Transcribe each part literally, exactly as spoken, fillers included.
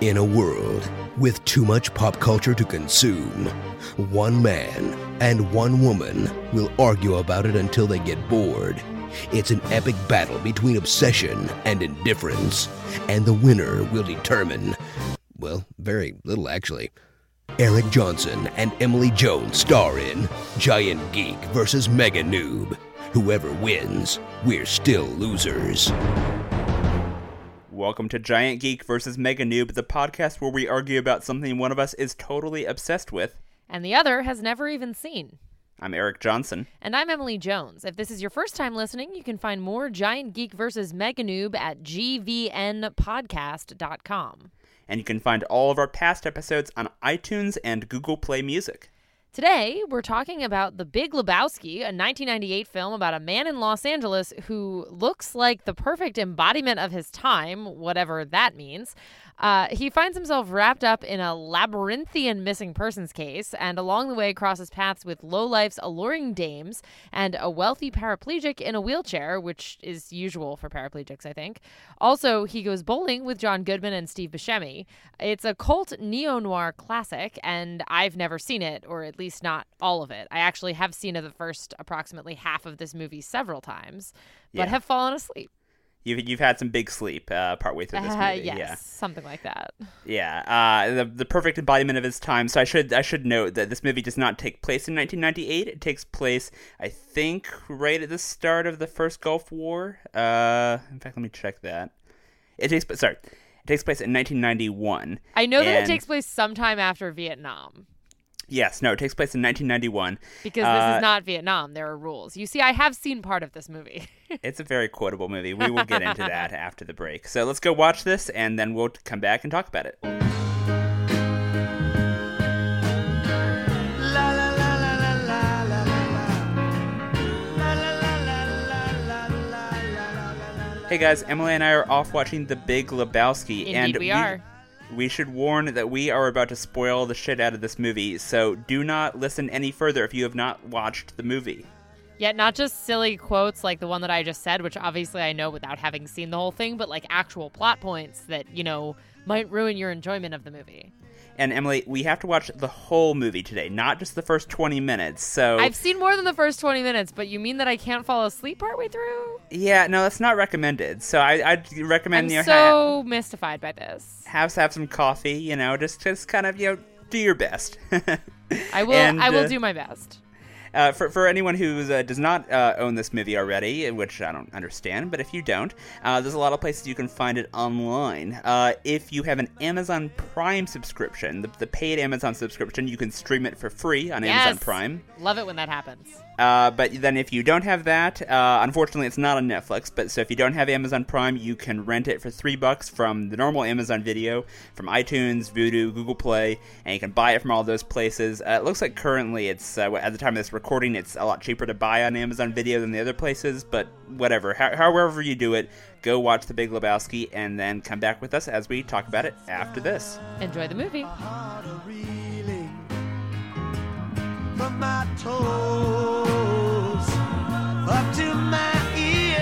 In a world with too much pop culture to consume, one man and one woman will argue about it until they get bored. It's an epic battle between obsession and indifference, and the winner will determine, well, very little actually. Eric Johnson and Emily Jones star in Giant Geek versus. Mega Noob. Whoever wins, we're still losers. Welcome to Giant Geek versus. Mega Noob, the podcast where we argue about something one of us is totally obsessed with. And the other has never even seen. I'm Eric Johnson. And I'm Emily Jones. If this is your first time listening, you can find more Giant Geek versus. Mega Noob at g v n podcast dot com. And you can find all of our past episodes on iTunes and Google Play Music. Today, we're talking about The Big Lebowski, a nineteen ninety-eight film about a man in Los Angeles who looks like the perfect embodiment of his time, whatever that means. Uh, he finds himself wrapped up in a labyrinthian missing persons case, and along the way crosses paths with lowlife's alluring dames and a wealthy paraplegic in a wheelchair, which is usual for paraplegics, I think. Also, he goes bowling with John Goodman and Steve Buscemi. It's a cult neo-noir classic, and I've never seen it, or at least not all of it. I actually have seen of the first approximately half of this movie several times, but yeah. have fallen asleep. You've, you've had some big sleep uh, partway through this movie. Uh, yes, yeah. something like that. Yeah, uh, the the perfect embodiment of his time. So I should I should note that this movie does not take place in nineteen ninety-eight. It takes place, I think, right at the start of the first Gulf War. Uh, in fact, let me check that. It takes sorry, it takes place in nineteen ninety-one. I know that and... it takes place sometime after Vietnam. Yes, no, it takes place in nineteen ninety-one. Because uh, this is not Vietnam. There are rules. You see, I have seen part of this movie. It's a very quotable movie. We will get into that after the break. So let's go watch this, and then we'll come back and talk about it. Hey, guys, Emily and I are off watching The Big Lebowski. Indeed, and we, we are. We should warn that we are about to spoil the shit out of this movie, so do not listen any further if you have not watched the movie. Yeah, not just silly quotes like the one that I just said, which obviously I know without having seen the whole thing, but like actual plot points that, you know, might ruin your enjoyment of the movie. And Emily, we have to watch the whole movie today, not just the first twenty minutes. So I've seen more than the first twenty minutes, but you mean that I can't fall asleep partway through? Yeah, no, that's not recommended. So I, I'd recommend I'm you know, so have, mystified by this. Have have some coffee, you know, just just kind of you know do your best. I will. And, I will uh, do my best. Uh, for for anyone who uh, does not uh, own this movie already, which I don't understand, but if you don't, uh, there's a lot of places you can find it online. Uh, if you have an Amazon Prime subscription, the, the paid Amazon subscription, you can stream it for free on yes. Amazon Prime. Love it when that happens. Uh, but then if you don't have that, uh, unfortunately it's not on Netflix, but so if you don't have Amazon Prime, you can rent it for three bucks from the normal Amazon Video, from iTunes, Vudu, Google Play, and you can buy it from all those places. Uh, it looks like currently it's, uh, at the time of this recording, it's a lot cheaper to buy on Amazon Video than the other places, but whatever. How- however you do it, go watch The Big Lebowski and then come back with us as we talk about it after this. Enjoy the movie. From my toes up to my ears.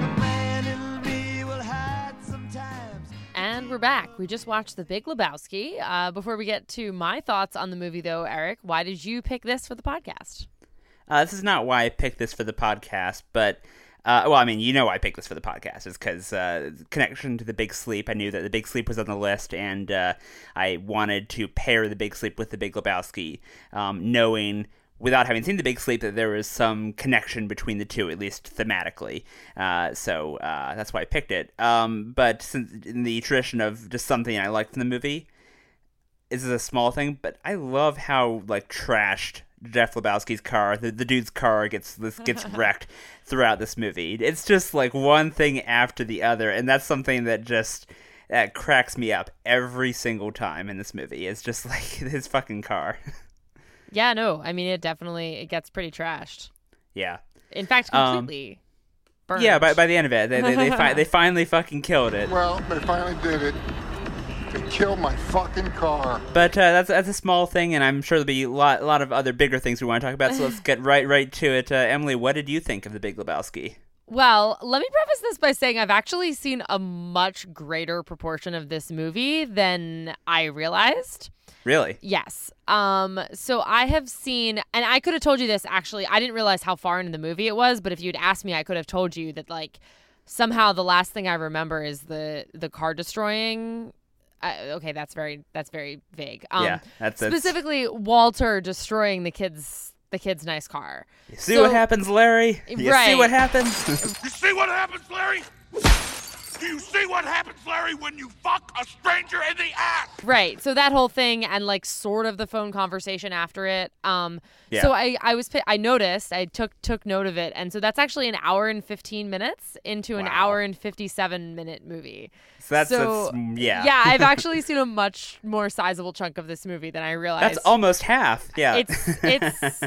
The man in me will hide sometimes. And we're back. We just watched The Big Lebowski. Uh, before we get to my thoughts on the movie, though, Eric, why did you pick this for the podcast? Uh, this is not why I picked this for the podcast, but... Uh, well, I mean, you know why I picked this for the podcast. It's because uh, connection to The Big Sleep. I knew that The Big Sleep was on the list, and uh, I wanted to pair The Big Sleep with The Big Lebowski, um, knowing, without having seen The Big Sleep, that there was some connection between the two, at least thematically. Uh, so uh, that's why I picked it. Um, but since in the tradition of just something I liked from the movie, this is a small thing, but I love how, like, trashed Jeff Lebowski's car, the, the dude's car gets this gets wrecked throughout this movie. It's just like one thing after the other, and that's something that just that cracks me up every single time in this movie. It's just like his fucking car. Yeah, no, I mean it definitely it gets pretty trashed. Yeah, in fact, completely. Um, burned. Yeah, by by the end of it, they they they, fi- they finally fucking killed it. Well, they finally did it. To kill my fucking car. But uh, that's that's a small thing, and I'm sure there'll be a lot, a lot of other bigger things we want to talk about, so let's get right right to it. Uh, Emily, what did you think of The Big Lebowski? Well, let me preface this by saying I've actually seen a much greater proportion of this movie than I realized. Really? Yes. Um, so I have seen, and I could have told you this, actually. I didn't realize how far into the movie it was, but if you'd asked me, I could have told you that, like, somehow the last thing I remember is the, the car destroying. Uh, okay, that's very that's very vague. Um, yeah, that's, that's... specifically Walter destroying the kid's the kid's nice car. You see so, what happens, Larry? You right. see what happens? You see what happens, Larry? Do you see what happens, Larry, when you fuck a stranger in the ass? Right. So that whole thing and, like, sort of the phone conversation after it. Um, yeah. So I, I was I noticed. I took took note of it. And so that's actually an hour and fifteen minutes into wow. an hour and fifty-seven minute movie. So that's, so, that's yeah. Yeah, I've actually seen a much more sizable chunk of this movie than I realized. That's almost half. Yeah. It's it's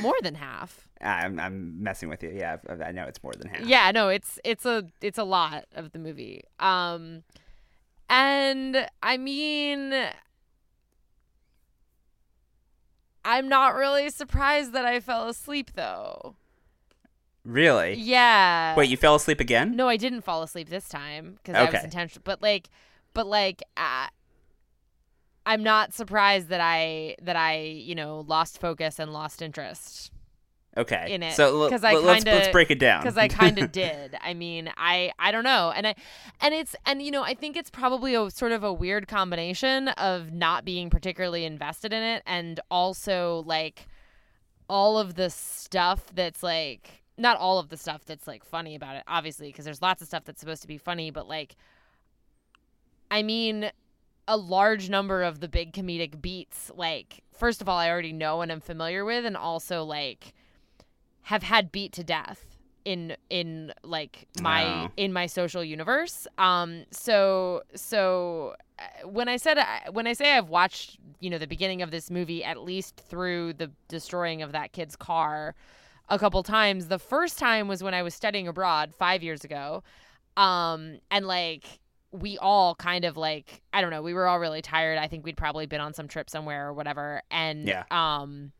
more than half. I'm I'm messing with you. Yeah, I know it's more than half. Yeah, no, it's it's a it's a lot of the movie. Um, and I mean, I'm not really surprised that I fell asleep though. Really? Yeah. Wait, you fell asleep again? No, I didn't fall asleep this time because okay. I was intentional. But like, but like. Uh, I'm not surprised that I that I you know lost focus and lost interest. Okay. In it, so l- l- I kinda, let's let's break it down because I kind of did. I mean, I, I don't know, and I and it's and you know I think it's probably a sort of a weird combination of not being particularly invested in it and also like all of the stuff that's like not all of the stuff that's like funny about it, obviously, because there's lots of stuff that's supposed to be funny, but like, I mean. A large number of the big comedic beats, like, first of all, I already know and I'm familiar with, and also like have had beat to death in in like my wow. in my social universe. Um, so so when I said when I say I've watched you know the beginning of this movie at least through the destroying of that kid's car a couple times. The first time was when I was studying abroad five years ago, um, and like. We all kind of like, I don't know, we were all really tired. I think we'd probably been on some trip somewhere or whatever. And, yeah. um,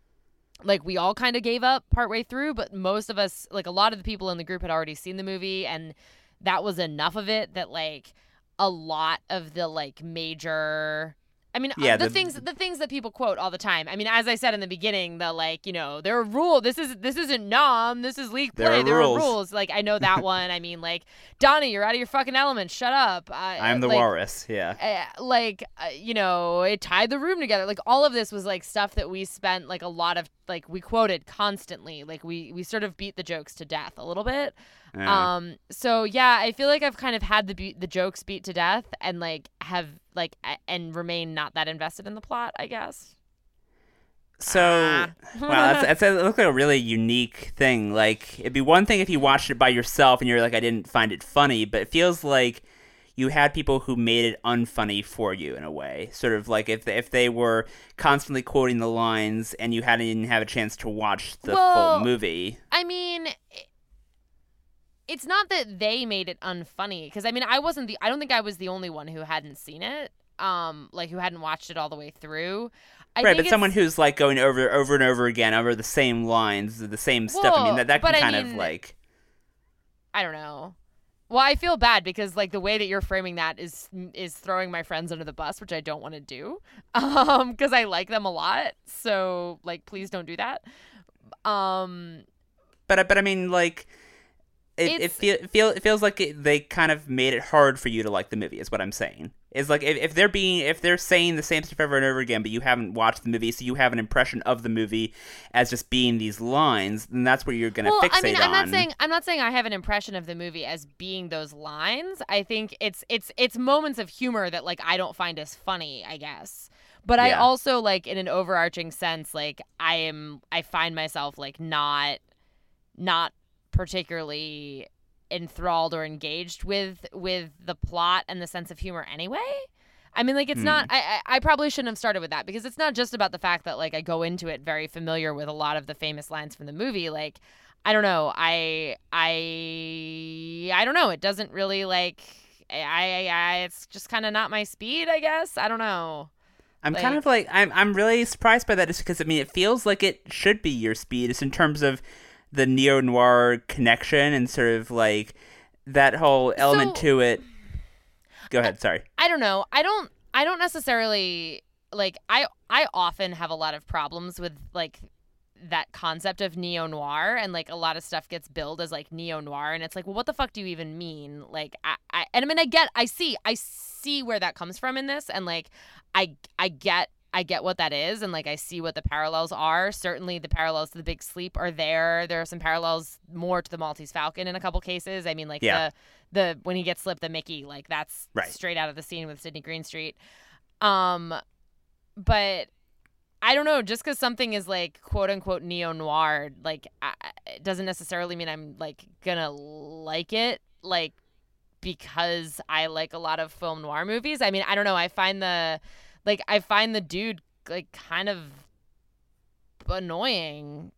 like we all kind of gave up partway through, but most of us, like a lot of the people in the group had already seen the movie and that was enough of it that like a lot of the like major, I mean, yeah, the, the things, the things that people quote all the time. I mean, as I said in the beginning, the like, you know, there are rules. This is this isn't nom. This is league play. There are, there rules. are rules. Like I know that one. I mean, like Donnie, you're out of your fucking element. Shut up. I, I'm the like, walrus. Yeah. Uh, like uh, you know, it tied the room together. Like all of this was like stuff that we spent like a lot of like we quoted constantly. Like we we sort of beat the jokes to death a little bit. Uh, um. So yeah, I feel like I've kind of had the be- the jokes beat to death and like have. Like and remain not that invested in the plot, I guess. So, ah. wow, that's, that's, that looks like a really unique thing. Like, it'd be one thing if you watched it by yourself and you're like, I didn't find it funny, but it feels like you had people who made it unfunny for you in a way. Sort of like if they, if they were constantly quoting the lines and you hadn't have a chance to watch the well, full movie. I mean. It's not that they made it unfunny because I mean I wasn't the I don't think I was the only one who hadn't seen it, um, like who hadn't watched it all the way through. I right, think but it's, someone who's like going over over and over again over the same lines, the same well, stuff. I mean that that can kind I mean, of like I don't know. Well, I feel bad because like the way that you're framing that is is throwing my friends under the bus, which I don't want to do, um, because I like them a lot. So like, please don't do that. Um, but but I mean like. It, it, feel, it, feel, it feels like it, they kind of made it hard for you to like the movie, is what I'm saying. It's like if, if they're being if they're saying the same stuff over and over again, but you haven't watched the movie, so you have an impression of the movie as just being these lines, then that's where you're going to well, fixate on. I mean, I'm not on. saying I'm not saying I have an impression of the movie as being those lines. I think it's it's it's moments of humor that like I don't find as funny, I guess. But yeah. I also like in an overarching sense, like I am I find myself like not not. particularly enthralled or engaged with with the plot and the sense of humor anyway. I mean, like, it's mm. not... I, I probably shouldn't have started with that because it's not just about the fact that, like, I go into it very familiar with a lot of the famous lines from the movie. Like, I don't know. I... I... I don't know. It doesn't really, like... I... I, I it's just kind of not my speed, I guess. I don't know. I'm like, kind of, like... I'm I'm really surprised by that just because, I mean, it feels like it should be your speed. It's in terms of... the neo-noir connection and sort of like that whole element so, to it. Go ahead. I, sorry. I don't know. I don't, I don't necessarily like, I, I often have a lot of problems with like that concept of neo-noir, and like a lot of stuff gets billed as like neo-noir, and it's like, well, what the fuck do you even mean? Like, I, I and I mean, I get, I see, I see where that comes from in this, and like, I, I get, I get what that is, and like, I see what the parallels are. Certainly, the parallels to The Big Sleep are there. There are some parallels more to The Maltese Falcon in a couple cases. I mean, like yeah. the the when he gets slipped the Mickey, like that's right. straight out of the scene with Sydney Greenstreet. Um, but. I don't know, just because something is, like, quote-unquote neo-noir, like, I, it doesn't necessarily mean I'm, like, gonna like it, like, because I like a lot of film noir movies. I mean, I don't know, I find the, like, I find the dude, like, kind of annoying,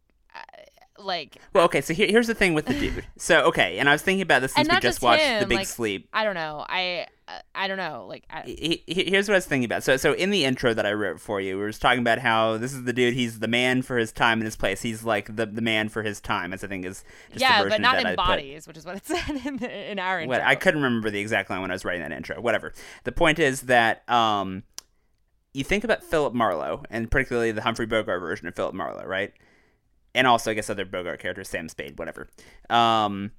like... Well, okay, so here, here's the thing with the dude. So, okay, and I was thinking about this since we just, just watched him, The Big like, Sleep. I don't know, I... I don't know. Like, I... he, he, here's what I was thinking about. So, so in the intro that I wrote for you, we were just talking about how this is the dude. He's the man for his time and his place. He's like the, the man for his time, as I think is just yeah, the but not in I bodies, put. Which is what it said in, the, in our intro. What, I couldn't remember the exact line when I was writing that intro. Whatever. The point is that um, you think about Philip Marlowe, and particularly the Humphrey Bogart version of Philip Marlowe, right? And also, I guess other Bogart characters, Sam Spade, whatever. Um,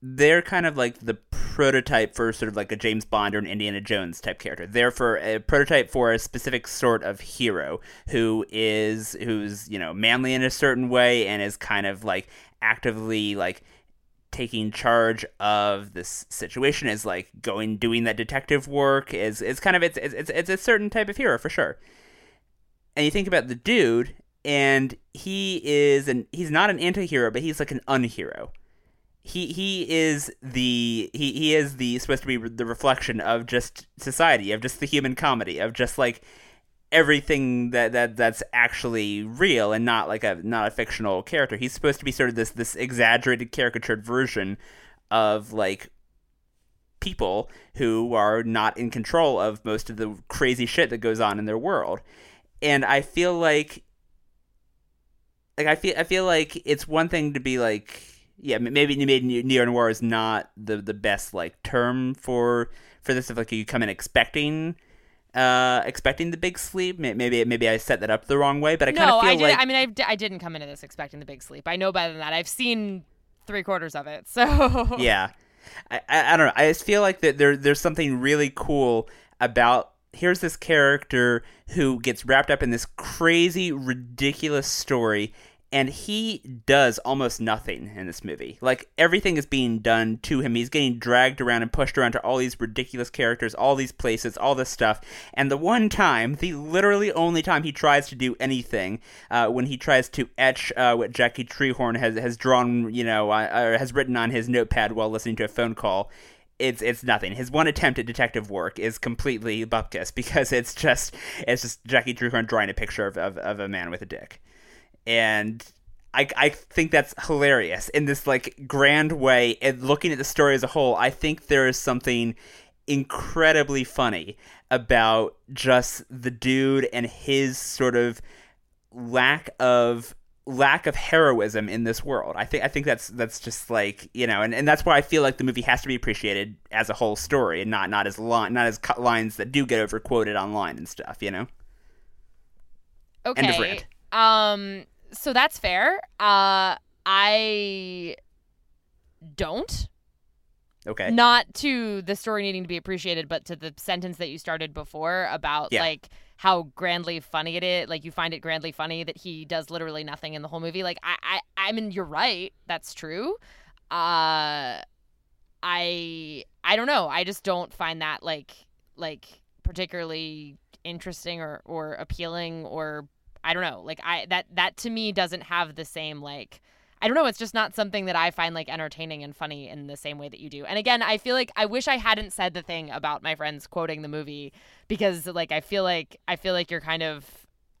they're kind of like the prototype for sort of like a James Bond or an Indiana Jones type character. They're for a prototype for a specific sort of hero who is, who's, you know, manly in a certain way and is kind of like actively like taking charge of this situation, is like going, doing that detective work, is, is kind of, it's, it's, it's a certain type of hero for sure. And you think about the dude, and he is an, he's not an anti-hero, but he's like an unhero. He he is the he, he is the supposed to be re- the reflection of just society, of just the human comedy, of just like everything that, that that's actually real and not like a not a fictional character. He's supposed to be sort of this this exaggerated, caricatured version of like people who are not in control of most of the crazy shit that goes on in their world. And I feel like like I feel I feel like it's one thing to be like, yeah, maybe neo-noir is not the, the best like term for for this. If like you come in expecting, uh, expecting The Big Sleep, maybe maybe I set that up the wrong way. But I kind of no, feel I did, like I mean I, d- I didn't come into this expecting The Big Sleep. I know better than that. I've seen three quarters of it. So yeah, I, I I don't know. I just feel like that there there's something really cool about here's this character who gets wrapped up in this crazy, ridiculous story. And he does almost nothing in this movie. Like, everything is being done to him. He's getting dragged around and pushed around to all these ridiculous characters, all these places, all this stuff. And the one time, the literally only time he tries to do anything, uh, when he tries to etch uh, what Jackie Treehorn has, has drawn, you know, uh, or has written on his notepad while listening to a phone call, it's it's nothing. His one attempt at detective work is completely bupkis, because it's just it's just Jackie Treehorn drawing a picture of, of, of a man with a dick. And I, I think that's hilarious in this like grand way. And looking at the story as a whole, I think there is something incredibly funny about just the dude and his sort of lack of lack of heroism in this world. I think I think that's that's just like, you know, and, and that's why I feel like the movie has to be appreciated as a whole story and not not as line, not as cut lines that do get over quoted online and stuff, you know. Okay. End of rant. Um. So that's fair. Uh, I don't. Okay. Not to the story needing to be appreciated, but to the sentence that you started before about yeah. like how grandly funny it is. Like, you find it grandly funny that he does literally nothing in the whole movie. Like, I, I, I mean, you're right. That's true. Uh, I, I don't know. I just don't find that like, like particularly interesting or, or appealing or. I don't know. Like, I that that to me doesn't have the same, like, I don't know. It's just not something that I find like entertaining and funny in the same way that you do. And again, I feel like I wish I hadn't said the thing about my friends quoting the movie, because like I feel like I feel like you're kind of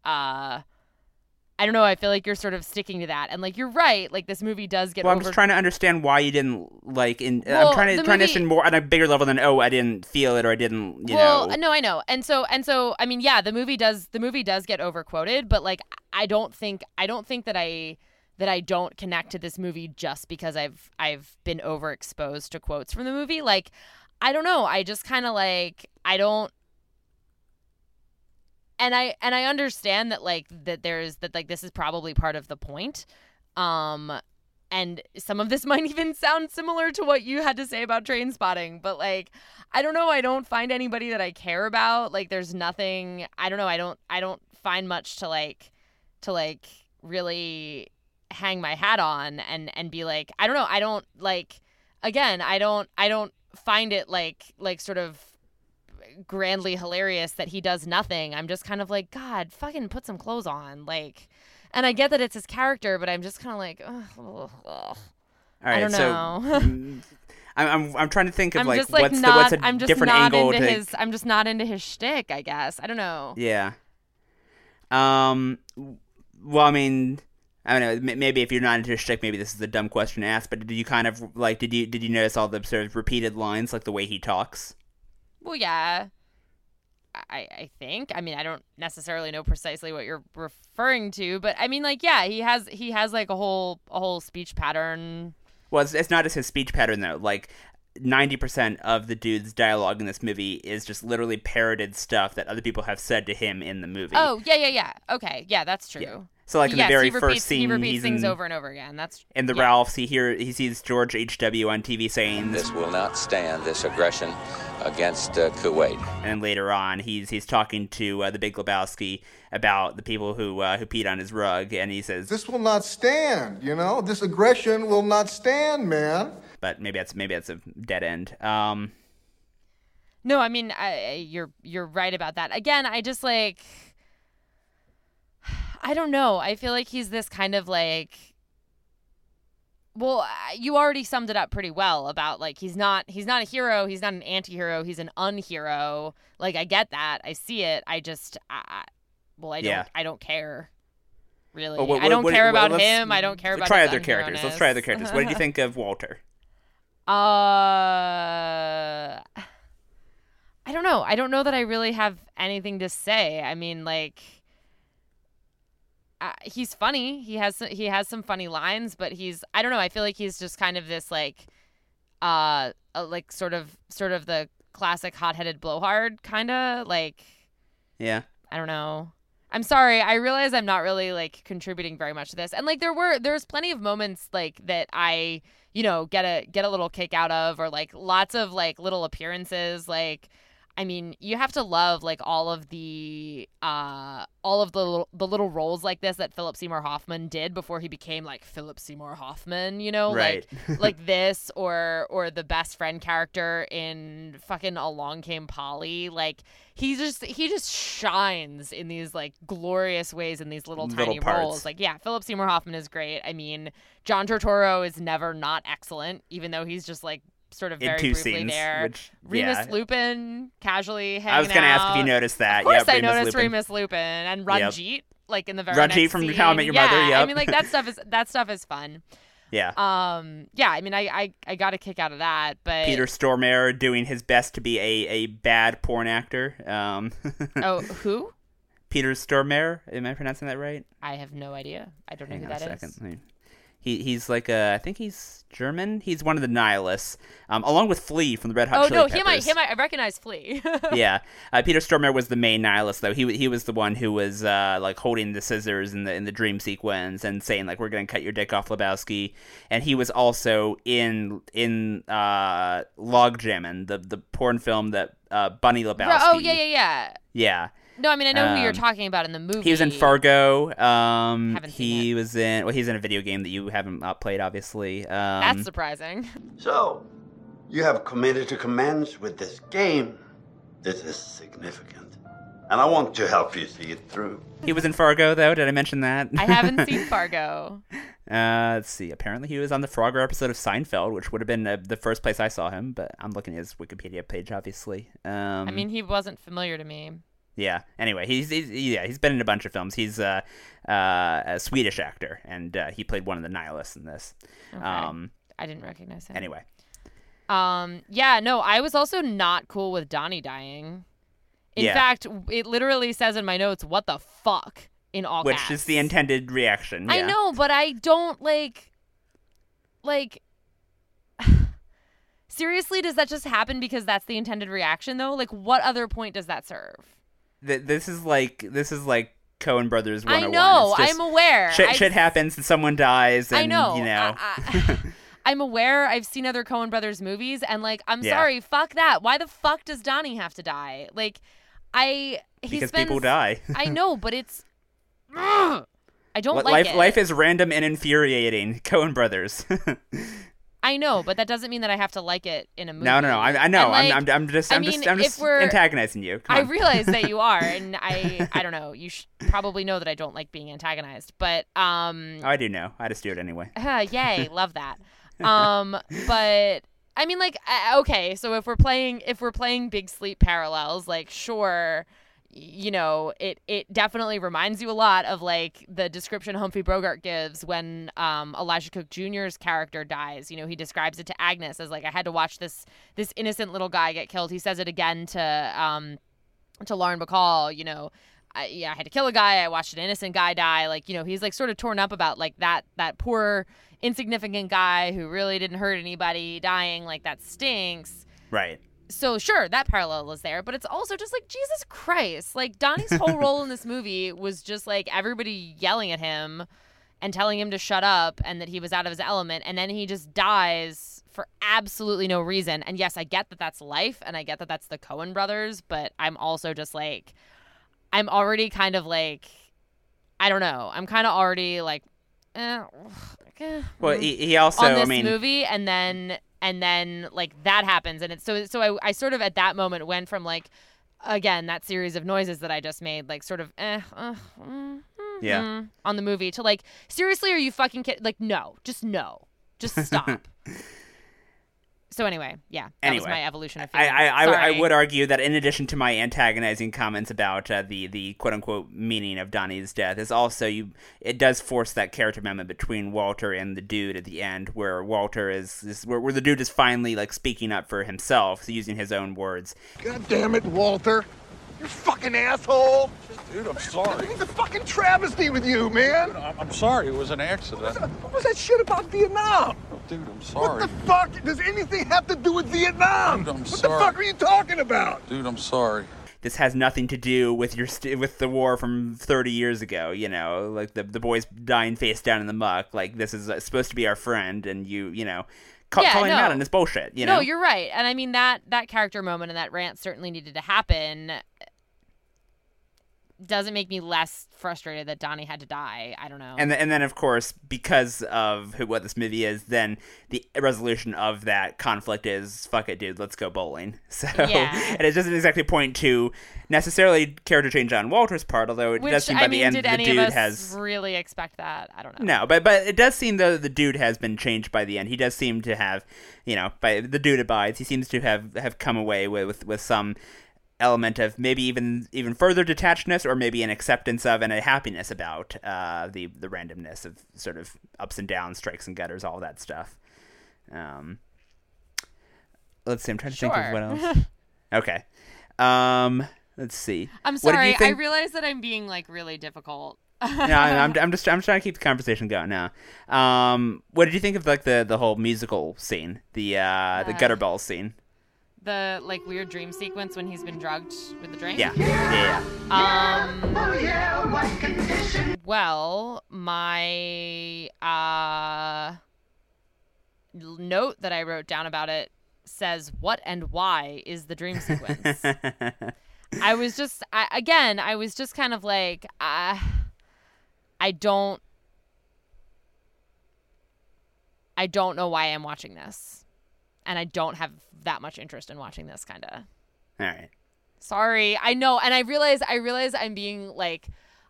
uh I don't know. I feel like you're sort of sticking to that, and like you're right. Like, this movie does get. Well, over- I'm just trying to understand why you didn't like. In well, I'm trying to trying movie- to understand more on a bigger level than oh, I didn't feel it or I didn't. You well, know. no, I know, and so and so. I mean, yeah, the movie does the movie does get overquoted, but like I don't think I don't think that I that I don't connect to this movie just because I've I've been overexposed to quotes from the movie. Like, I don't know. I just kind of like, I don't. And I and I understand that like that there is that like this is probably part of the point. Um, and some of this might even sound similar to what you had to say about Trainspotting, but like, I don't know. I don't find anybody that I care about. Like, there's nothing. I don't know. I don't. I don't find much to like to like really hang my hat on and and be like, I don't know. I don't like. Again, I don't. I don't find it like like sort of grandly hilarious that he does nothing. I'm just kind of like, God, fucking put some clothes on, like. And I get that it's his character, but I'm just kind of like, ugh, ugh, ugh. All right, I don't know. So I'm, I'm I'm trying to think of I'm like, just like what's not, the, what's a I'm just different not angle into to his. I'm just not into his shtick, I guess. I don't know. Yeah. Um. Well, I mean, I don't know. Maybe if you're not into his shtick, maybe this is a dumb question to ask. But did you kind of like? Did you did you notice all the sort of repeated lines, like the way he talks? Well, yeah. I, I think. I mean, I don't necessarily know precisely what you're referring to, but I mean, like, yeah, he has he has like a whole a whole speech pattern. Well, it's, it's not just his speech pattern though. Like, ninety percent of the dude's dialogue in this movie is just literally parroted stuff that other people have said to him in the movie. Oh yeah, yeah, yeah. Okay, yeah, that's true. Yeah. So like in yes, the very repeats, first scene, he repeats he's things in, over and over again. That's in the yeah. Ralphs. He hear he sees George H W on T V saying, "This will not stand. This aggression." Against uh, Kuwait. And later on, he's he's talking to uh, the Big Lebowski about the people who uh, who peed on his rug, and he says, "This will not stand. You know, this aggression will not stand, man." But maybe that's maybe that's a dead end. Um, no, I mean I, you're you're right about that. Again, I just like I don't know. I feel like he's this kind of like. Well, you already summed it up pretty well about, like, he's not he's not a hero. He's not an anti-hero. He's an unhero. Like, I get that. I see it. I just, I, well, I don't yeah. I don't care, really. Well, what, I don't what, care what, about him. I don't care about his unheroness. Let's try other characters. Let's try other characters. What did you think of Walter? Uh, I don't know. I don't know that I really have anything to say. I mean, like... Uh, he's funny. He has he has some funny lines, but he's I don't know. I feel like he's just kind of this like, uh, like sort of sort of the classic hot-headed blowhard kind of like. Yeah. I don't know. I'm sorry. I realize I'm not really like contributing very much to this, and like there were there's plenty of moments like that I you know get a get a little kick out of, or like lots of like little appearances like. I mean, you have to love like all of the uh, all of the the little roles like this that Philip Seymour Hoffman did before he became like Philip Seymour Hoffman, you know, right. like like this or or the best friend character in fucking Along Came Polly. Like he just he just shines in these like glorious ways in these little, little tiny parts. roles. Like yeah, Philip Seymour Hoffman is great. I mean, John Turturro is never not excellent, even though he's just like. Sort of very briefly scenes, there. Which, Remus yeah. Lupin casually hanging out. I was going to ask if you noticed that. Of course yep, I Remus noticed Lupin. Remus Lupin and Ranjit, yep. like in the very Ranjit next Ranjit from scene. How I Met Your yeah, Mother, yeah. I mean, like that stuff is that stuff is fun. Yeah. Um. Yeah, I mean, I, I, I got a kick out of that, but... Peter Stormare doing his best to be a, a bad porn actor. Um. oh, who? Peter Stormare. Am I pronouncing that right? I have no idea. I don't Hang know who that second. is. Hang on a second. He he's like a, I think he's German. He's one of the nihilists, um, along with Flea from the Red Hot oh, Chili no, Peppers. Oh no, him I him I recognize Flea. yeah, uh, Peter Stormare was the main nihilist though. He he was the one who was uh, like holding the scissors in the in the dream sequence and saying like we're gonna cut your dick off, Lebowski. And he was also in in uh, Log Jammin', the the porn film that uh, Bunny Lebowski. Oh yeah yeah yeah. Yeah. No, I mean, I know um, who you're talking about in the movie. He was in Fargo. Um, haven't seen he it. was in, well, he's in a video game that you haven't played, obviously. Um, That's surprising. So, you have committed to commands with this game. This is significant. And I want to help you see it through. He was in Fargo, though. Did I mention that? I haven't seen Fargo. Uh, let's see. Apparently, he was on the Frogger episode of Seinfeld, which would have been uh, the first place I saw him. But I'm looking at his Wikipedia page, obviously. Um, I mean, he wasn't familiar to me. Yeah. Anyway, he's, he's yeah he's been in a bunch of films. He's uh, uh, a Swedish actor, and uh, he played one of the nihilists in this. Okay. Um, I didn't recognize him. Anyway. Um. Yeah. No. I was also not cool with Donnie dying. In yeah. fact, it literally says in my notes, "What the fuck." in all Which caps. Which is the intended reaction. Yeah. I know, but I don't, like, like, seriously, does that just happen because that's the intended reaction, though? Like, what other point does that serve? Th- this is like, this is like Coen Brothers one oh one. I know, I'm aware. Shit, shit happens and someone dies and, I know, you know. I, I, I'm aware. I've seen other Coen Brothers movies and, like, I'm yeah. sorry, fuck that. Why the fuck does Donnie have to die? Like, I... He because spends, people die. I know, but it's... I don't L- like life, it. Life is random and infuriating. Coen Brothers. I know, but that doesn't mean that I have to like it in a movie. No, no, no. I, I know. Like, I'm, I'm, I'm just, I I'm mean, just, I'm just antagonizing you. Come I on. Realize that you are, and I, I don't know. You should probably know that I don't like being antagonized, but um. Oh, I do know. I just do it anyway. Uh, yay! Love that. Um, but I mean, like, uh, okay. So if we're playing, if we're playing Big Sleep parallels, like, sure. You know, it, it definitely reminds you a lot of, like, the description Humphrey Bogart gives when um, Elijah Cook Junior's character dies. You know, he describes it to Agnes as, like, I had to watch this this innocent little guy get killed. He says it again to um to Lauren Bacall, you know, I, yeah, I had to kill a guy. I watched an innocent guy die. Like, you know, he's, like, sort of torn up about, like, that that poor, insignificant guy who really didn't hurt anybody dying. Like, that stinks. Right. So, sure, that parallel is there, but it's also just, like, Jesus Christ. Like, Donnie's whole role in this movie was just, like, everybody yelling at him and telling him to shut up and that he was out of his element, and then he just dies for absolutely no reason. And, yes, I get that that's life, and I get that that's the Coen brothers, but I'm also just, like, I'm already kind of, like, I don't know. I'm kind of already, like, eh. Well, he, he also, on this I mean... movie, and then... And then, like, that happens. And it's so so I, I sort of at that moment went from, like, again, that series of noises that I just made, like, sort of, eh, uh, mm, mm, yeah. mm, on the movie to, like, seriously, are you fucking kidding? Like, no. Just no. Just stop. So anyway, yeah. That anyway, was my evolution of feelings. I, I, I, I would argue that in addition to my antagonizing comments about uh, the, the quote-unquote meaning of Donnie's death, is also you. It does force that character moment between Walter and the dude at the end, where Walter is, is where, where the dude is finally, like, speaking up for himself, using his own words. God damn it, Walter. You fucking asshole. Dude, I'm sorry. It's a fucking travesty with you, man. Dude, I'm sorry. It was an accident. What was, that, what was that shit about Vietnam? Dude, I'm sorry. What the fuck does anything have to do with Vietnam? Dude, I'm what sorry. What the fuck are you talking about? Dude, I'm sorry. This has nothing to do with your st- with the war from thirty years ago, you know, like the the boys dying face down in the muck. Like, this is supposed to be our friend, and you, you know... Ca- yeah, calling no. him out on this bullshit, you know? No, you're right. And I mean, that, that character moment and that rant certainly needed to happen. Doesn't make me less frustrated that Donnie had to die. I don't know. And, th- and then, of course, because of who, what this movie is, then the resolution of that conflict is, fuck it, dude, let's go bowling. So, yeah. And it doesn't exactly point to necessarily character change on Walter's part, although it Which, does seem by I the mean, end the dude of us has... really expect that? I don't know. No, but, but it does seem, though, the dude has been changed by the end. He does seem to have, you know, by the dude abides, he seems to have, have come away with, with, with some... element of maybe even even further detachedness, or maybe an acceptance of and a happiness about uh, the the randomness of sort of ups and downs, strikes and gutters, all that stuff. Um, let's see. I'm trying to sure. think of what else. Okay. Um, let's see. I'm sorry. I realize that I'm being, like, really difficult. no, I'm I'm just I'm just trying to keep the conversation going now. Um, what did you think of, like, the the whole musical scene, the uh, uh. the gutter ball scene? The, like, weird dream sequence when he's been drugged with the drink? Yeah. Yeah. Um, oh, yeah, what condition? Well, my uh, note that I wrote down about it says, what and why is the dream sequence? I was just, I, again, I was just kind of like, uh, I don't, I don't know why I'm watching this. And I don't have that much interest in watching this, kind of. All right. Sorry. I know. And I realize, I realize I'm being, like,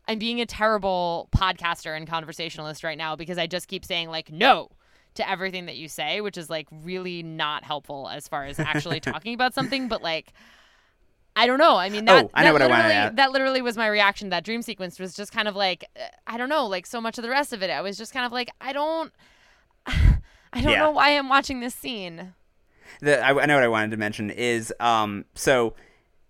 I'm being a terrible podcaster and conversationalist right now because I just keep saying, like, no to everything that you say, which is, like, really not helpful as far as actually talking about something. But, like, I don't know. I mean, that, oh, I know that, what literally, I that literally was my reaction to that dream sequence, was just kind of like, I don't know, like, so much of the rest of it. I was just kind of like, I don't, I don't yeah. know why I'm watching this scene. The, I, I know what I wanted to mention is, um, so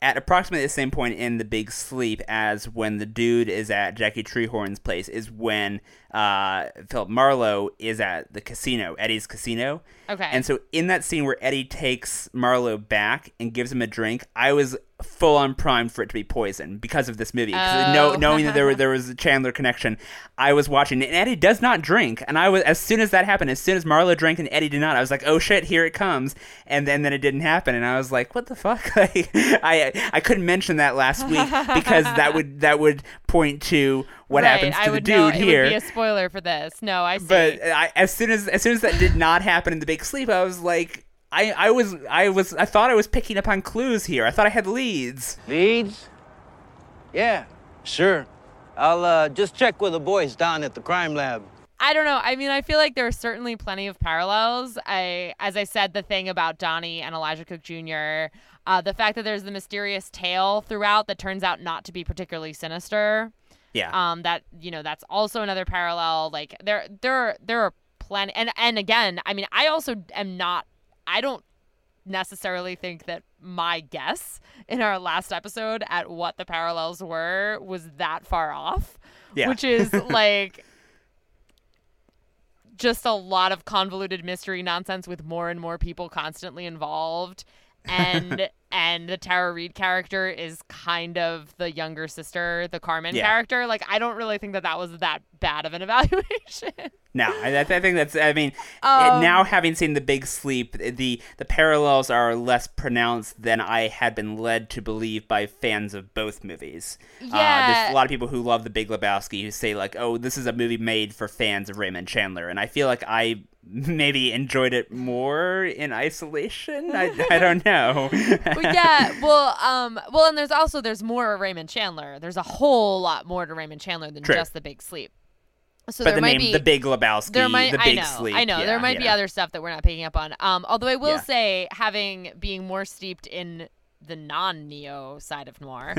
at approximately the same point in The Big Sleep as when the dude is at Jackie Treehorn's place is when uh, Philip Marlowe is at the casino, Eddie's casino. Okay. And so in that scene where Eddie takes Marlowe back and gives him a drink, I was full on primed for it to be poison because of this movie. Oh. No, knowing that there were, there was a Chandler connection, I was watching it. And Eddie does not drink. And I was, as soon as that happened, as soon as Marlowe drank and Eddie did not, I was like, oh shit, here it comes. And then, then it didn't happen. And I was like, what the fuck? I, I I couldn't mention that last week because that would that would point to what right, happens to I the would dude know, here. It would be a spoiler for this. No, I see. But I, as soon as as soon as that did not happen in The Big Sleep, I was like, I, I was I was I thought I was picking up on clues here. I thought I had leads. Leads? Yeah, sure. I'll uh, just check with the boys down at the crime lab. I don't know. I mean, I feel like there are certainly plenty of parallels. I, as I said, the thing about Donnie and Elijah Cook Junior, uh, the fact that there's the mysterious tale throughout that turns out not to be particularly sinister. Yeah. Um. That, you know, that's also another parallel. Like there, there, there are plenty. And and again, I mean, I also am not. I don't necessarily think that my guess in our last episode at what the parallels were was that far off. Yeah. Which is like. Just a lot of convoluted mystery nonsense with more and more people constantly involved. And and the Tara Reid character is kind of the younger sister, the Carmen yeah. character. Like, I don't really think that that was that bad of an evaluation. No, I, I think that's, I mean, um, now having seen The Big Sleep, the, the parallels are less pronounced than I had been led to believe by fans of both movies. Yeah. Uh, there's a lot of people who love The Big Lebowski who say, like, oh, this is a movie made for fans of Raymond Chandler. And I feel like I maybe enjoyed it more in isolation. I, I don't know. Well, yeah, well, um, well, and there's also, there's more Raymond Chandler. There's a whole lot more to Raymond Chandler than True. just The Big Sleep. So but there the might name, be, The Big Lebowski, there might, The Big I know, Sleep. I know, yeah, there might yeah. be other stuff that we're not picking up on. Um, although I will yeah. say, having, being more steeped in the non-neo side of noir,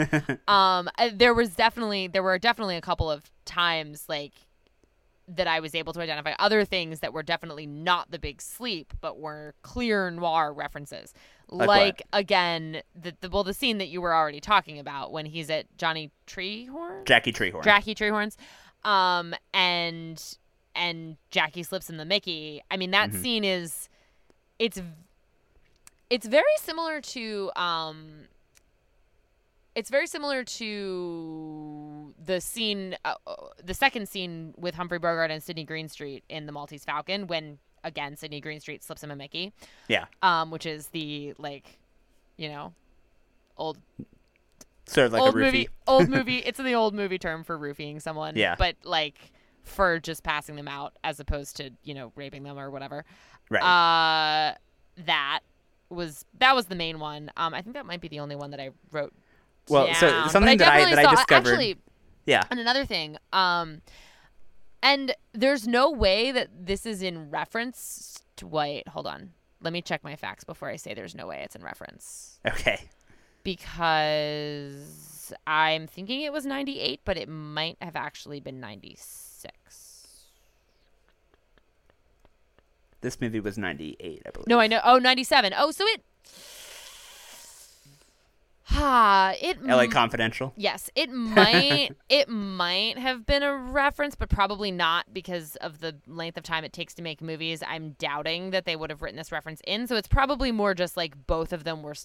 um, there was definitely, there were definitely a couple of times, like, that I was able to identify other things that were definitely not The Big Sleep, but were clear noir references. Like, like again, the, the well, the scene that you were already talking about when he's at Johnny Treehorn? Jackie Treehorn. Jackie Treehorn's. Um, and and Jackie slips in the Mickey. I mean, that mm-hmm. scene is, it's, it's very similar to, um, it's very similar to the scene, uh, the second scene with Humphrey Bogart and Sydney Greenstreet in The Maltese Falcon when, again, Sydney Greenstreet slips him a Mickey. Yeah. Um, which is the, like, you know, old... Sort of like old a roofie. Movie, old movie. It's the old movie term for roofieing someone. Yeah. But, like, for just passing them out as opposed to, you know, raping them or whatever. Right. Uh, that was that was the main one. Um, I think that might be the only one that I wrote Well, down. So something but that I, I that saw, I discovered. Actually, yeah. And another thing. Um, and there's no way that this is in reference to, wait, hold on. Let me check my facts before I say there's no way it's in reference. Okay. Because I'm thinking it was ninety-eight, but it might have actually been ninety-six. This movie was ninety-eight, I believe. No, I know. Oh, ninety-seven. Oh, so it... Ah, it... L A Confidential? Yes. It might, it might have been a reference, but probably not because of the length of time it takes to make movies. I'm doubting that they would have written this reference in. So it's probably more just like both of them were...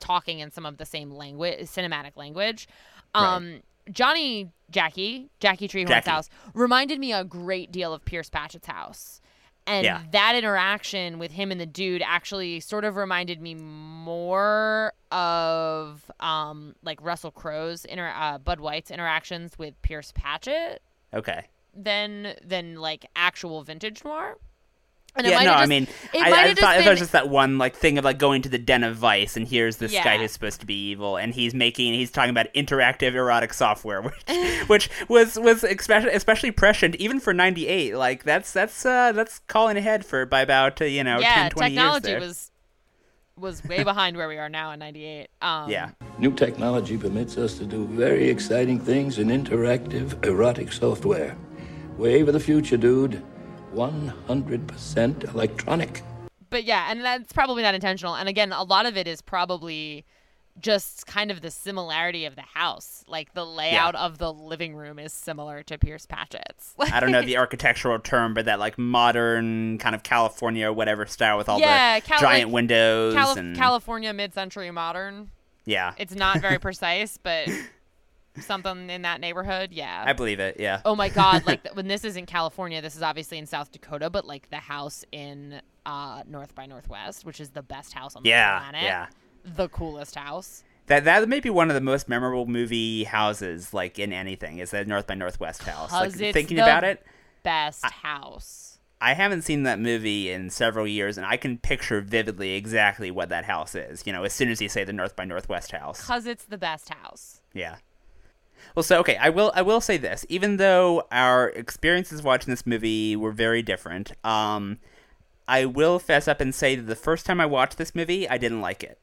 talking in some of the same language, cinematic language. Um, right. Johnny, Jackie, Jackie Treehorn's Jackie. house reminded me a great deal of Pierce Patchett's house. And yeah. that interaction with him and the dude actually sort of reminded me more of um, like Russell Crowe's, inter- uh, Bud White's interactions with Pierce Patchett. Okay. Than, than like actual vintage noir. And yeah, no, just, I mean, I, I, thought, been... I thought it was just that one like thing of like going to the den of vice, and here's this yeah. guy who's supposed to be evil, and he's making, he's talking about interactive erotic software, which, which was was especially, especially prescient even for ninety-eight. Like that's that's uh, that's calling ahead for by about uh, you know yeah, ten, twenty years there. Yeah, technology was was way behind where we are now in ninety-eight. Um, yeah, new technology permits us to do very exciting things in interactive erotic software. Way of the future, dude. one hundred percent electronic. But yeah, and that's probably not intentional. And again, a lot of it is probably just kind of the similarity of the house. Like, the layout yeah. of the living room is similar to Pierce Patchett's. Like, I don't know the architectural term, but that, like, modern kind of California or whatever style with all yeah, the Cal- giant like, windows. Cali- and... California mid-century modern. Yeah. It's not very precise, but... something in that neighborhood. Yeah, I believe it. Yeah. Oh my god, like th- when this is in California, this is obviously in South Dakota, but like the house in uh North by Northwest, which is the best house on the yeah, planet. Yeah. The coolest house. That that may be one of the most memorable movie houses like in anything is that North by Northwest house. Like it's thinking the about it. Best I- house. I haven't seen that movie in several years, and I can picture vividly exactly what that house is, you know, as soon as you say the North by Northwest house. Because it's the best house. Yeah. Well, so, okay, I will I will say this. Even though our experiences watching this movie were very different, um, I will fess up and say that the first time I watched this movie, I didn't like it.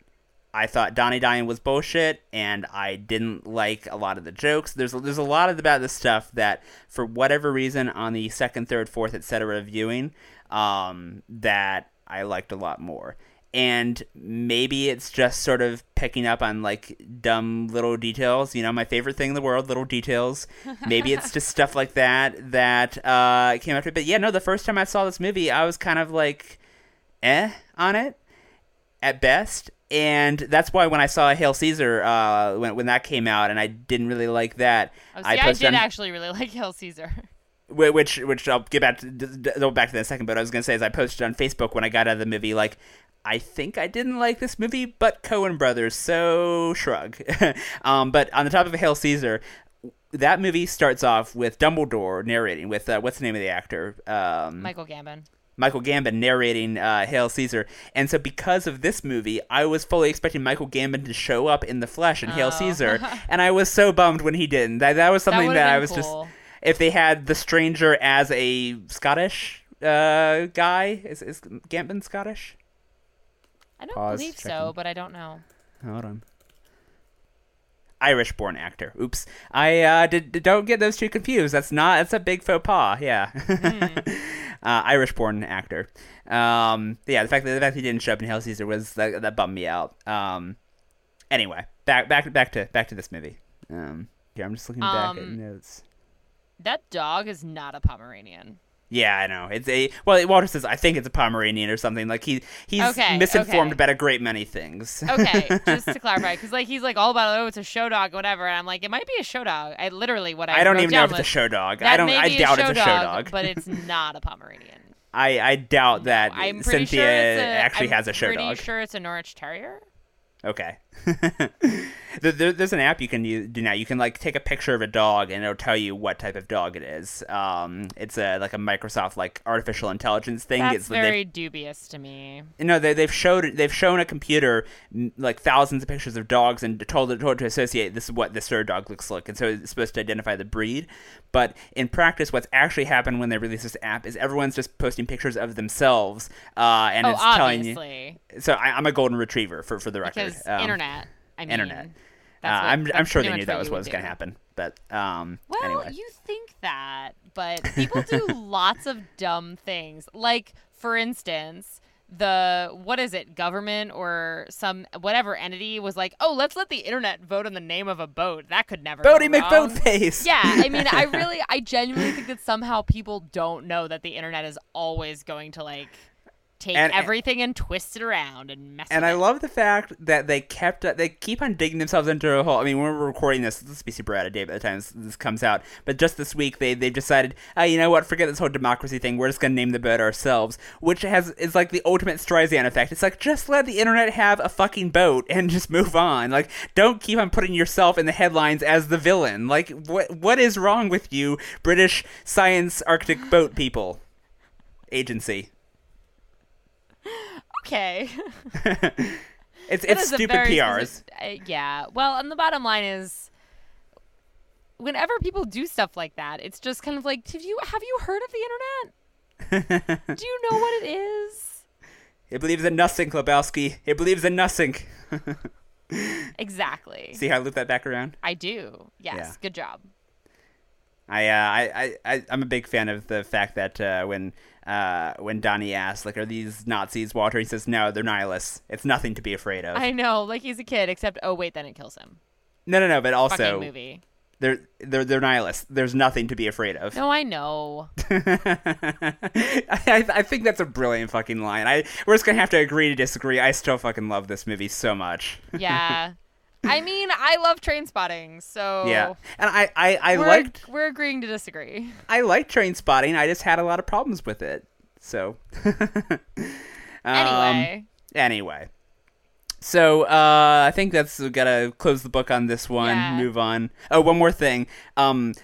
I thought Donnie Dyen was bullshit, and I didn't like a lot of the jokes. There's there's a lot of about this stuff that, for whatever reason, on the second, third, fourth, et cetera viewing, um, that I liked a lot more. And maybe it's just sort of picking up on, like, dumb little details. You know, my favorite thing in the world, little details. Maybe it's just stuff like that that uh, came after it. But, yeah, no, the first time I saw this movie, I was kind of, like, eh on it at best. And that's why when I saw Hail Caesar, uh, when when that came out, and I didn't really like that. Oh, see, I, I did on- actually really like Hail Caesar. Which which I'll get back to, go back to that in a second. But what I was going to say is I posted on Facebook when I got out of the movie, like, I think I didn't like this movie, but Coen Brothers, so shrug. um, but on the top of Hail Caesar, that movie starts off with Dumbledore narrating with, uh, what's the name of the actor? Um, Michael Gambon. Michael Gambon narrating uh, Hail Caesar. And so because of this movie, I was fully expecting Michael Gambon to show up in the flesh in oh. Hail Caesar. And I was so bummed when he didn't. That, that was something that, that I was cool. just... If they had the stranger as a Scottish uh, guy, is, is Gambon Scottish? I don't Pause, believe checking. so, but I don't know. Hold on. Irish-born actor. Oops. I uh, did, don't get those two confused. That's not. That's a big faux pas. Yeah. Mm. uh, Irish-born actor. Um. Yeah. The fact that the fact he didn't show up in Hail Caesar was that, that bummed me out. Um. Anyway, back back back to back to this movie. Um. Yeah, I'm just looking back um, at notes. That dog is not a Pomeranian. Yeah, I know. It's a well. Walter says I think it's a Pomeranian or something. Like he he's okay, misinformed okay. about a great many things. Okay, just to clarify, because like he's like all about oh, it's a show dog, whatever. And I'm like, it might be a show dog. I literally what I I don't even know if it's a show dog. I don't. I doubt it's a show dog, but it's not a Pomeranian. I, I doubt that no, Cynthia sure a, actually I'm has a show dog. I'm pretty sure it's a Norwich Terrier. Okay. there, there, there's an app you can use, do now. You can like take a picture of a dog and it'll tell you what type of dog it is. Um, it's a like a Microsoft like artificial intelligence thing. That's it's, very dubious to me. No, they, they've showed they've shown a computer like thousands of pictures of dogs and told it, told it to associate this is what this sort of dog looks like, and so it's supposed to identify the breed. But in practice, what's actually happened when they release this app is everyone's just posting pictures of themselves, uh, and oh, it's obviously. telling you. So I, I'm a golden retriever for for the record. Um, internet. I mean, internet. That's what, uh, I'm that's I'm sure they knew that was what was going to happen, but um. Well, anyway. You think that, but people do lots of dumb things. Like for instance, the what is it? Government or some whatever entity was like, oh, let's let the internet vote on the name of a boat. That could never. Boaty McBoatface. Yeah, I mean, I really, I genuinely think that somehow people don't know that the internet is always going to like. Take and, everything and twist it around and mess. And it. I love the fact that they kept uh, they keep on digging themselves into a hole. I mean, when we're recording this, let's be super out of date by the time this, this comes out. But just this week, they they've decided, oh, you know what? Forget this whole democracy thing. We're just gonna name the boat ourselves, which has is like the ultimate Streisand effect. It's like just let the internet have a fucking boat and just move on. Like, don't keep on putting yourself in the headlines as the villain. Like, what what is wrong with you, British Science Arctic Boat People Agency? Okay. it's it's stupid P Rs. Uh, yeah. Well, and the bottom line is, whenever people do stuff like that, it's just kind of like, did you have you heard of the internet? Do you know what it is? It believes in nothing, Lebowski. It believes in nothing. Exactly. See how I loop that back around? I do. Yes. Yeah. Good job. I, uh, I, I, I'm a big fan of the fact that uh, when uh, when Donnie asks, like, are these Nazis, Walter? He says, no, they're nihilists. It's nothing to be afraid of. I know. Like, he's a kid, except, oh, wait, then it kills him. No, no, no. But also, fucking movie. They're, they're, they're nihilists. There's nothing to be afraid of. No, I know. I, I think that's a brilliant fucking line. I We're just going to have to agree to disagree. I still fucking love this movie so much. Yeah. I mean, I love Trainspotting, so... Yeah, and I, I, I we're, liked... We're agreeing to disagree. I like Trainspotting. I just had a lot of problems with it, so... um, anyway. Anyway. So, uh, I think that's... We've got to close the book on this one, yeah. Move on. Oh, one more thing. Um,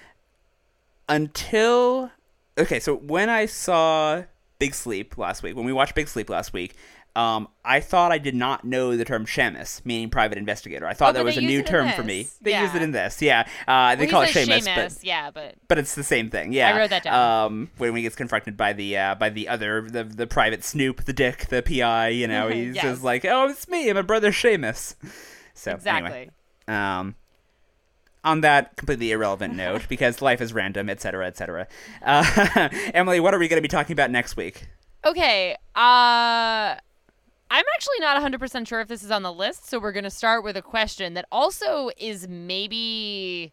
until... Okay, so when I saw Big Sleep last week, when we watched Big Sleep last week... Um, I thought I did not know the term Seamus, meaning private investigator. I thought oh, that was a new term this. for me. They yeah. use it in this, yeah. Uh, they well, call it Seamus, Seamus but, yeah, but but it's the same thing. Yeah, I wrote that down. Um, when he gets confronted by the uh, by the other the the private Snoop, the Dick, the P I, you know, he's yes. just like, oh, it's me, my brother Seamus. So exactly. Anyway, um, on that completely irrelevant note, because life is random, et cetera, et cetera. Uh, Emily, what are we going to be talking about next week? Okay. Uh. I'm actually not one hundred percent sure if this is on the list, so we're going to start with a question that also is maybe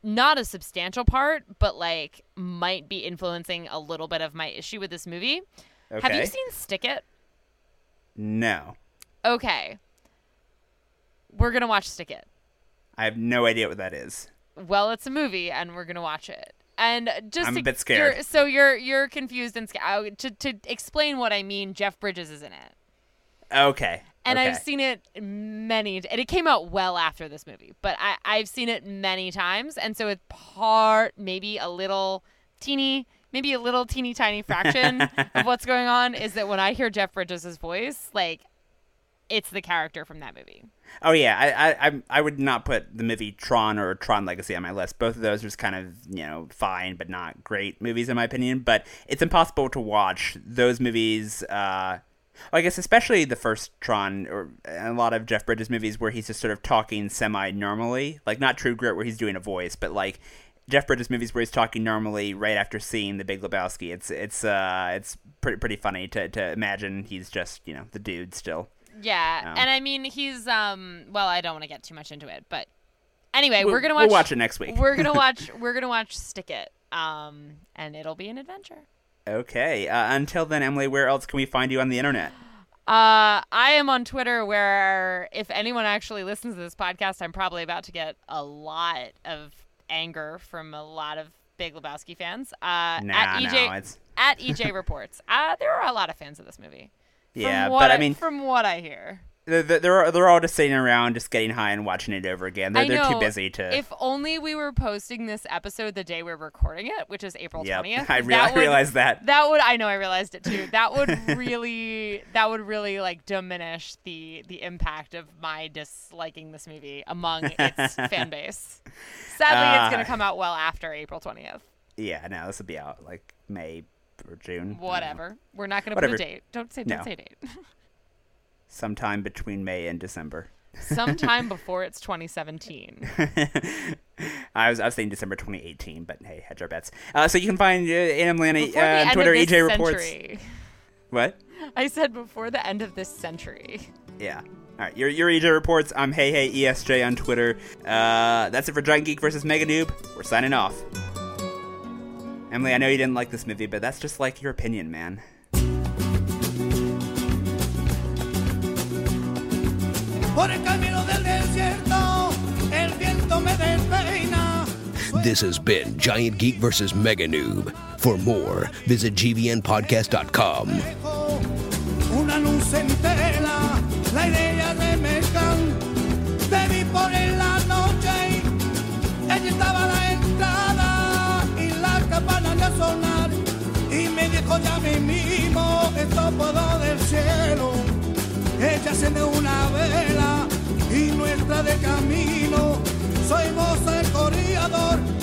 not a substantial part, but, like, might be influencing a little bit of my issue with this movie. Okay. Have you seen Stick It? No. Okay. We're going to watch Stick It. I have no idea what that is. Well, it's a movie, and we're going to watch it. And just I'm a to, bit scared. You're, so you're you're confused and scared. To to explain what I mean, Jeff Bridges is in it. Okay. And okay. I've seen it many, and it came out well after this movie, but I, I've seen it many times, and so it's part maybe a little teeny, maybe a little teeny tiny fraction of what's going on is that when I hear Jeff Bridges' voice, like. It's the character from that movie. Oh, yeah. I, I I would not put the movie Tron or Tron Legacy on my list. Both of those are just kind of, you know, fine but not great movies, in my opinion. But it's impossible to watch those movies, uh, I guess especially the first Tron or a lot of Jeff Bridges movies where he's just sort of talking semi-normally. Like, not True Grit where he's doing a voice, but, like, Jeff Bridges movies where he's talking normally right after seeing The Big Lebowski. It's it's uh, it's pretty, pretty funny to, to imagine he's just, you know, the dude still. Yeah, um, and I mean, he's, um, well, I don't want to get too much into it, but anyway, we'll, we're going to watch... We'll watch it next week. we're going to watch, we're going to watch Stick It, um, and it'll be an adventure. Okay, uh, until then, Emily, where else can we find you on the internet? Uh, I am on Twitter, where if anyone actually listens to this podcast, I'm probably about to get a lot of anger from a lot of Big Lebowski fans. Uh, nah, at E J, no, it's... At E J Reports. Uh, there are a lot of fans of this movie. Yeah, but I, I mean, from what I hear, they're they're, they're all just sitting around, just getting high and watching it over again. They're, I know, they're too busy to. If only we were posting this episode the day we're recording it, which is April twentieth. Yep. I, re- I realized that. That would, I know, I realized it too. That would really, that would really like diminish the the impact of my disliking this movie among its fan base. Sadly, uh, it's going to come out well after April twentieth. Yeah, no, this would be out like May. Or June. Whatever. We're not going to put a date. Don't say don't no. say date. Sometime between May and December. Sometime before it's twenty seventeen. I was I was saying December twenty eighteen, but hey, hedge our bets. Uh, so you can find uh, Emily on uh, Twitter, E J Reports. Century. What? I said before the end of this century. Yeah. All right. Your your E J Reports. I'm Hey Hey E S J on Twitter. Uh, that's it for Giant Geek versus. Mega Noob. We're signing off. Emily, I know you didn't like this movie, but that's just like your opinion, man. This has been Giant Geek versus. Mega Noob. For more, visit g v n podcast dot com. Sonar, y me dijo ya a mí mismo esto podó del cielo, échase de una vela y nuestra de camino, soy vos el corredor.